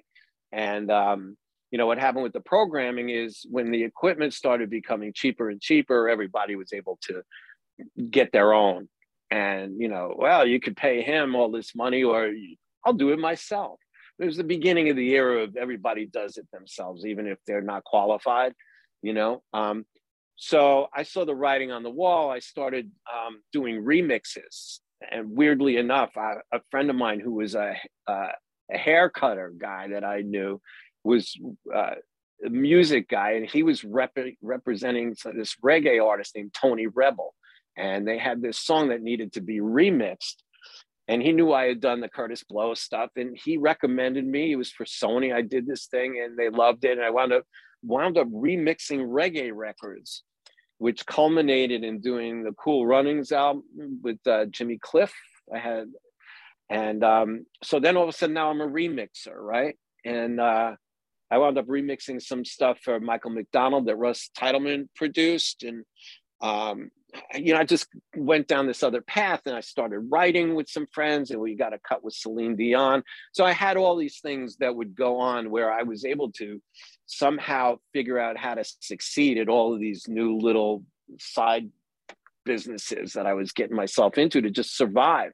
And, um, you know, what happened with the programming is when the equipment started becoming cheaper and cheaper, everybody was able to get their own. And, you know, well, you could pay him all this money, or I'll do it myself. It was the beginning of the era of everybody does it themselves, even if they're not qualified, you know. Um, so I saw the writing on the wall. I started um, doing remixes. And weirdly enough, I, a friend of mine who was a, uh, a hair cutter guy that I knew was uh, a music guy. And he was rep representing this reggae artist named Tony Rebel. And they had this song that needed to be remixed. And he knew I had done the Curtis Blow stuff, and he recommended me. It was for Sony. I did this thing and they loved it. And I wound up, wound up remixing reggae records, which culminated in doing the Cool Runnings album with uh, Jimmy Cliff. I had, and um, so then all of a sudden now I'm a remixer, right? And uh, I wound up remixing some stuff for Michael McDonald that Russ Titelman produced. And um, you know, I just went down this other path, and I started writing with some friends, and we got a cut with Celine Dion. So I had all these things that would go on where I was able to somehow figure out how to succeed at all of these new little side businesses that I was getting myself into to just survive.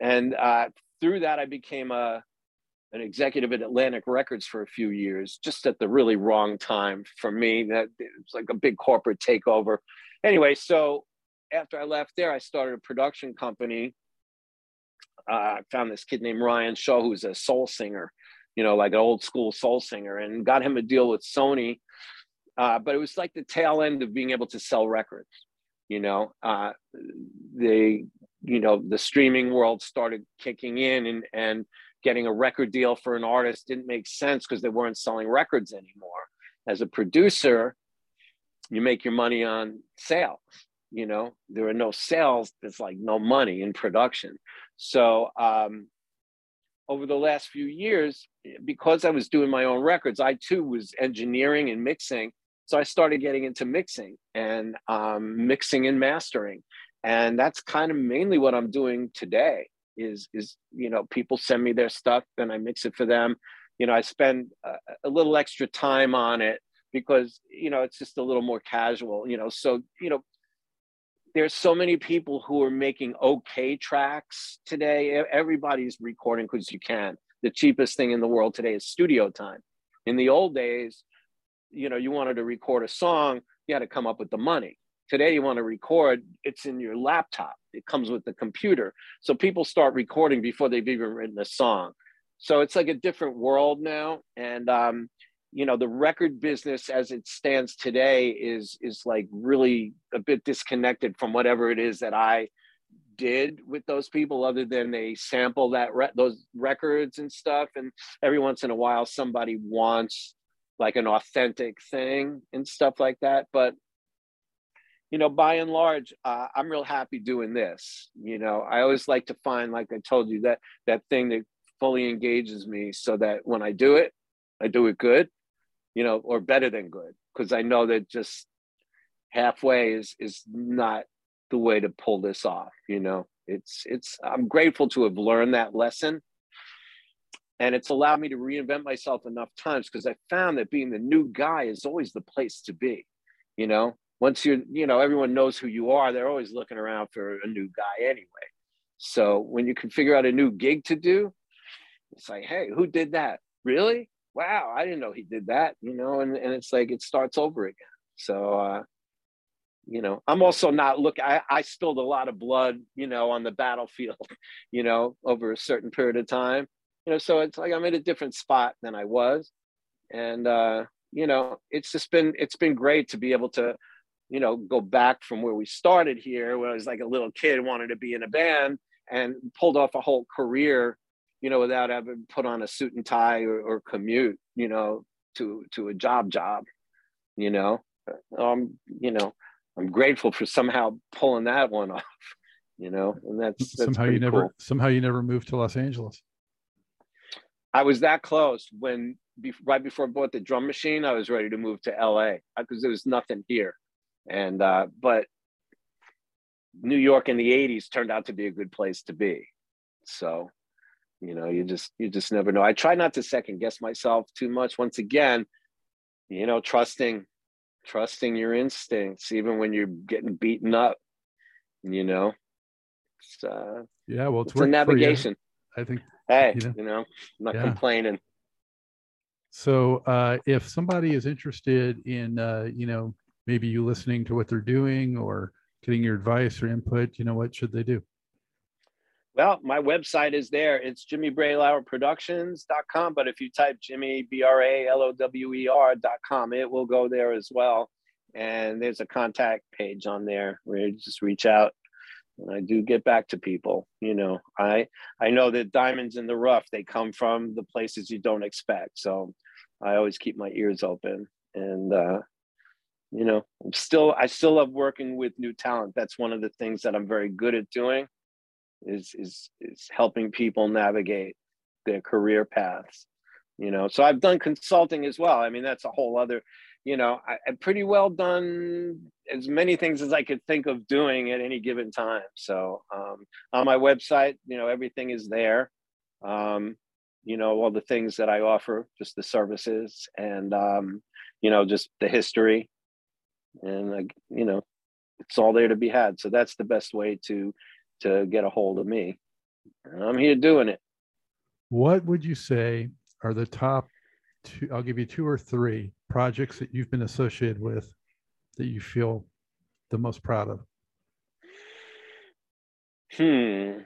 And uh, through that, I became a, an executive at Atlantic Records for a few years, just at the really wrong time for me. That it was like a big corporate takeover. Anyway, so after I left there, I started a production company. Uh, I found this kid named Ryan Shaw, who's a soul singer, you know, like an old school soul singer, and got him a deal with Sony. Uh, but it was like the tail end of being able to sell records, you know. Uh, they, you know, the streaming world started kicking in, and, and getting a record deal for an artist didn't make sense because they weren't selling records anymore. As a producer, you make your money on sales, you know, there are no sales. There's like no money in production. So um, over the last few years, because I was doing my own records, I too was engineering and mixing. So I started getting into mixing and um, mixing and mastering. And that's kind of mainly what I'm doing today is, is, you know, people send me their stuff and I mix it for them. You know, I spend a, a little extra time on it, because, you know, it's just a little more casual, you know. So, you know, there's so many people who are making okay tracks today. Everybody's recording because you can. The cheapest thing in the world today is studio time. In the old days, you know, you wanted to record a song, you had to come up with the money. Today, you want to record, it's in your laptop. It comes with the computer. So people start recording before they've even written a song. So it's like a different world now. And, um, you know, the record business as it stands today is, is like really a bit disconnected from whatever it is that I did with those people, other than they sample that re those records and stuff. And every once in a while, somebody wants like an authentic thing and stuff like that. But, you know, by and large, uh, I'm real happy doing this. You know, I always like to find, like I told you, that, that thing that fully engages me, so that when I do it, I do it good. You know, or better than good, because I know that just halfway is is not the way to pull this off. You know, it's it's I'm grateful to have learned that lesson, and it's allowed me to reinvent myself enough times, because I found that being the new guy is always the place to be. You know, once you're, you know, everyone knows who you are, they're always looking around for a new guy anyway. So when you can figure out a new gig to do, it's like, hey, who did that? Really? Wow, I didn't know he did that, you know, and, and it's like, it starts over again. So, uh, you know, I'm also not look, I, I spilled a lot of blood, you know, on the battlefield, you know, over a certain period of time, you know, so it's like, I'm in a different spot than I was. And, uh, you know, it's just been, it's been great to be able to, you know, go back from where we started here, when I was like a little kid, wanted to be in a band, and pulled off a whole career, you know, without having put on a suit and tie or, or commute, you know, to, to a job job, you know, um, you know, I'm grateful for somehow pulling that one off, you know, and that's, that's somehow you never, cool. somehow you never moved to Los Angeles. I was that close when, be, right before I bought the drum machine, I was ready to move to L A because there was nothing here. And, uh, but New York in the eighties turned out to be a good place to be. So, you know, you just, you just never know. I try not to second guess myself too much. Once again, you know, trusting, trusting your instincts, even when you're getting beaten up, you know, it's, uh, yeah, well, it's, it's a navigation. I think, hey, you know, you know I'm not yeah. complaining. So uh, if somebody is interested in, uh, you know, maybe you listening to what they're doing or getting your advice or input, you know, what should they do? Well, my website is there. It's jimmy bralower productions dot com. But if you type Jimmy, B R A L O W E R dot com, it will go there as well. And there's a contact page on there where you just reach out. And I do get back to people. You know, I I know that diamonds in the rough, they come from the places you don't expect. So I always keep my ears open. And, uh, you know, I'm still, I still love working with new talent. That's one of the things that I'm very good at doing. Is is is helping people navigate their career paths, you know. So I've done consulting as well. I mean, that's a whole other, you know. I, I've pretty well done as many things as I could think of doing at any given time. So um, on my website, you know, everything is there. Um, you know, all the things that I offer, just the services, and um, you know, just the history, and uh, you know, it's all there to be had. So that's the best way to. to get a hold of me. And I'm here doing it. What would you say are the top two, I'll give you two or three projects that you've been associated with that you feel the most proud of? Hmm.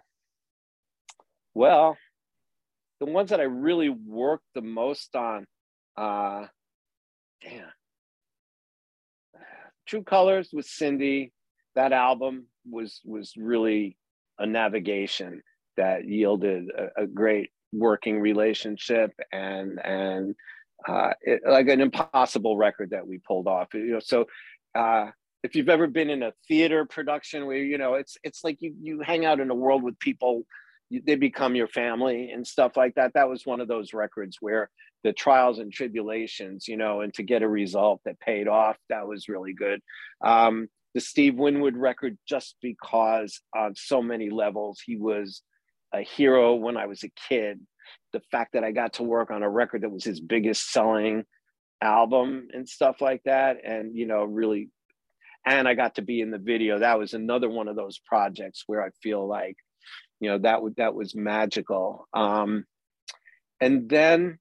Well, the ones that I really worked the most on, uh, damn. True Colors with Cyndi, that album was was really a navigation that yielded a, a great working relationship, and and uh, it, like an impossible record that we pulled off. You know, so uh, if you've ever been in a theater production where, you know, it's it's like you you hang out in a world with people, you, they become your family and stuff like that. That was one of those records where the trials and tribulations, you know, and to get a result that paid off, that was really good. Um, The Steve Winwood record, just because on so many levels, he was a hero when I was a kid. The fact that I got to work on a record that was his biggest selling album and stuff like that. And, you know, really, and I got to be in the video. That was another one of those projects where I feel like, you know, that, that was magical. Um, and then,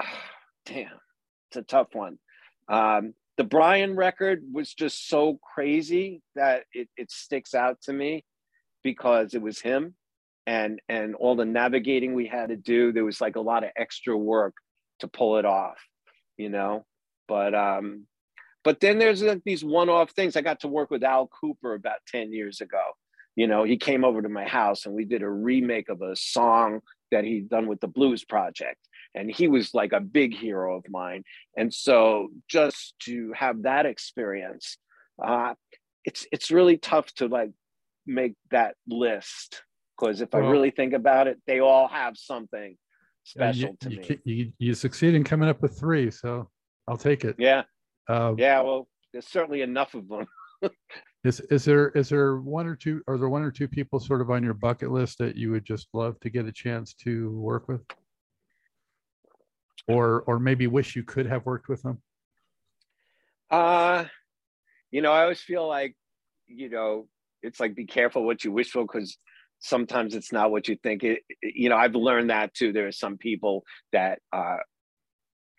oh, damn, it's a tough one. Um, The Brian record was just so crazy that it, it sticks out to me because it was him, and and all the navigating we had to do. There was like a lot of extra work to pull it off, you know. But um, but then there's like these one-off things. I got to work with Al Cooper about ten years ago. You know, he came over to my house and we did a remake of a song that he'd done with the Blues Project. And he was like a big hero of mine. And so just to have that experience, uh, it's it's really tough to like make that list. Because if well, I really think about it, they all have something special you, to you, me. You, you succeed in coming up with three, so I'll take it. Yeah, uh, yeah. Well, there's certainly enough of them. is is there is there one or two? Are there one or two people sort of on your bucket list that you would just love to get a chance to work with? Or or maybe wish you could have worked with them? Uh, you know, I always feel like, you know, it's like, be careful what you wish for, because sometimes it's not what you think. It, it, you know, I've learned that too. There are some people that, uh,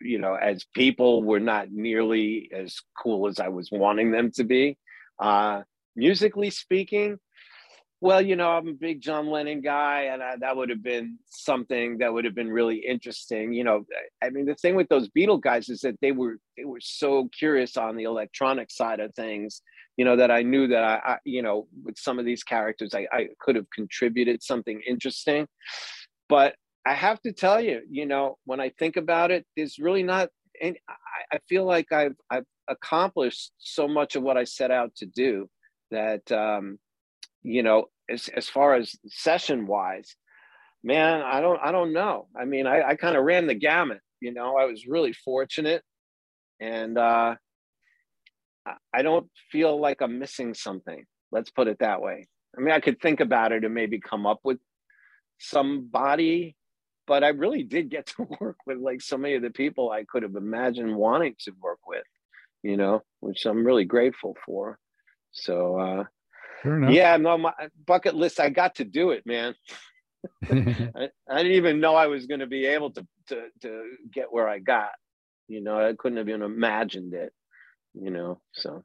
you know, as people were not nearly as cool as I was wanting them to be. Uh, musically speaking, well, you know, I'm a big John Lennon guy, and I, that would have been something that would have been really interesting. You know, I mean, the thing with those Beatle guys is that they were they were so curious on the electronic side of things, you know, that I knew that, I, I you know, with some of these characters, I, I could have contributed something interesting. But I have to tell you, you know, when I think about it, there's really not, and I, I feel like I've, I've accomplished so much of what I set out to do that, um, you know, as, as far as session wise, man, I don't, I don't know. I mean, I, I kind of ran the gamut, you know, I was really fortunate, and uh, I don't feel like I'm missing something. Let's put it that way. I mean, I could think about it and maybe come up with somebody, but I really did get to work with like so many of the people I could have imagined wanting to work with, you know, which I'm really grateful for. So, uh, sure enough. Yeah, no, my bucket list, I got to do it, man. I, I didn't even know I was going to be able to, to, to get where I got, you know, I couldn't have even imagined it, you know, so.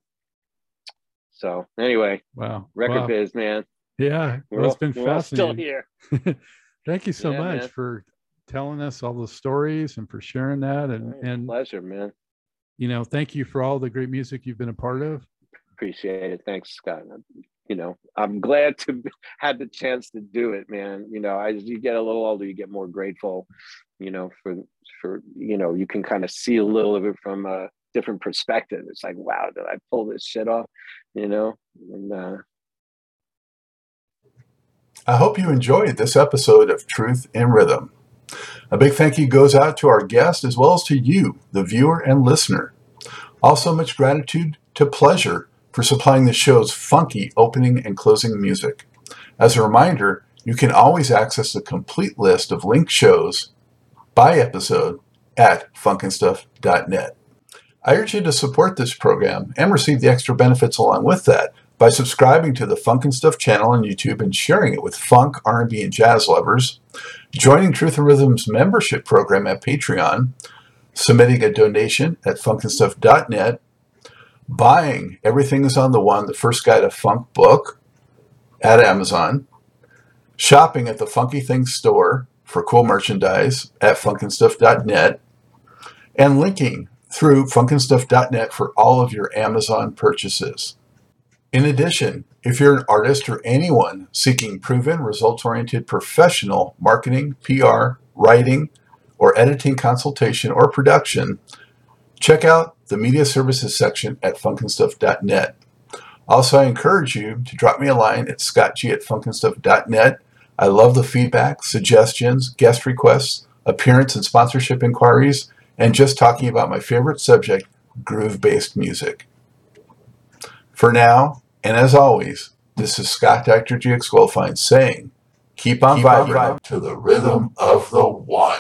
So anyway, wow, record wow. biz, man. Yeah, well, we're, it's been we're fascinating. Still here. Thank you so yeah, much man. for telling us all the stories and for sharing that. And, and pleasure, man. You know, thank you for all the great music you've been a part of. Appreciate it. Thanks, Scott. You know, I'm glad to have the chance to do it, man. You know, as you get a little older, you get more grateful, you know, for, for, you know, you can kind of see a little of it from a different perspective. It's like, wow, did I pull this shit off? You know, and, uh, I hope you enjoyed this episode of Truth and Rhythm. A big thank you goes out to our guest as well as to you, the viewer and listener. Also, much gratitude to Pleasure for supplying the show's funky opening and closing music. As a reminder, you can always access the complete list of linked shows by episode at funkin stuff dot net. I urge you to support this program and receive the extra benefits along with that by subscribing to the Funk and Stuff channel on YouTube and sharing it with funk, R and B, and jazz lovers, joining Truth and Rhythm's membership program at Patreon, submitting a donation at funkin stuff dot net, buying Everything is on the One, the First Guide to Funk book at Amazon, shopping at the Funky Things store for cool merchandise at funkin stuff dot net, and linking through funkin stuff dot net for all of your Amazon purchases. In addition, if you're an artist or anyone seeking proven, results-oriented professional marketing, P R, writing, or editing consultation or production, check out the media services section at funkin stuff dot net. Also, I encourage you to drop me a line at scott g at funkin stuff dot net. I love the feedback, suggestions, guest requests, appearance and sponsorship inquiries, and just talking about my favorite subject, groove-based music. For now, and as always, this is Scott Doctor G X Goldfine saying, keep on keep vibing on vibe to the rhythm of the one.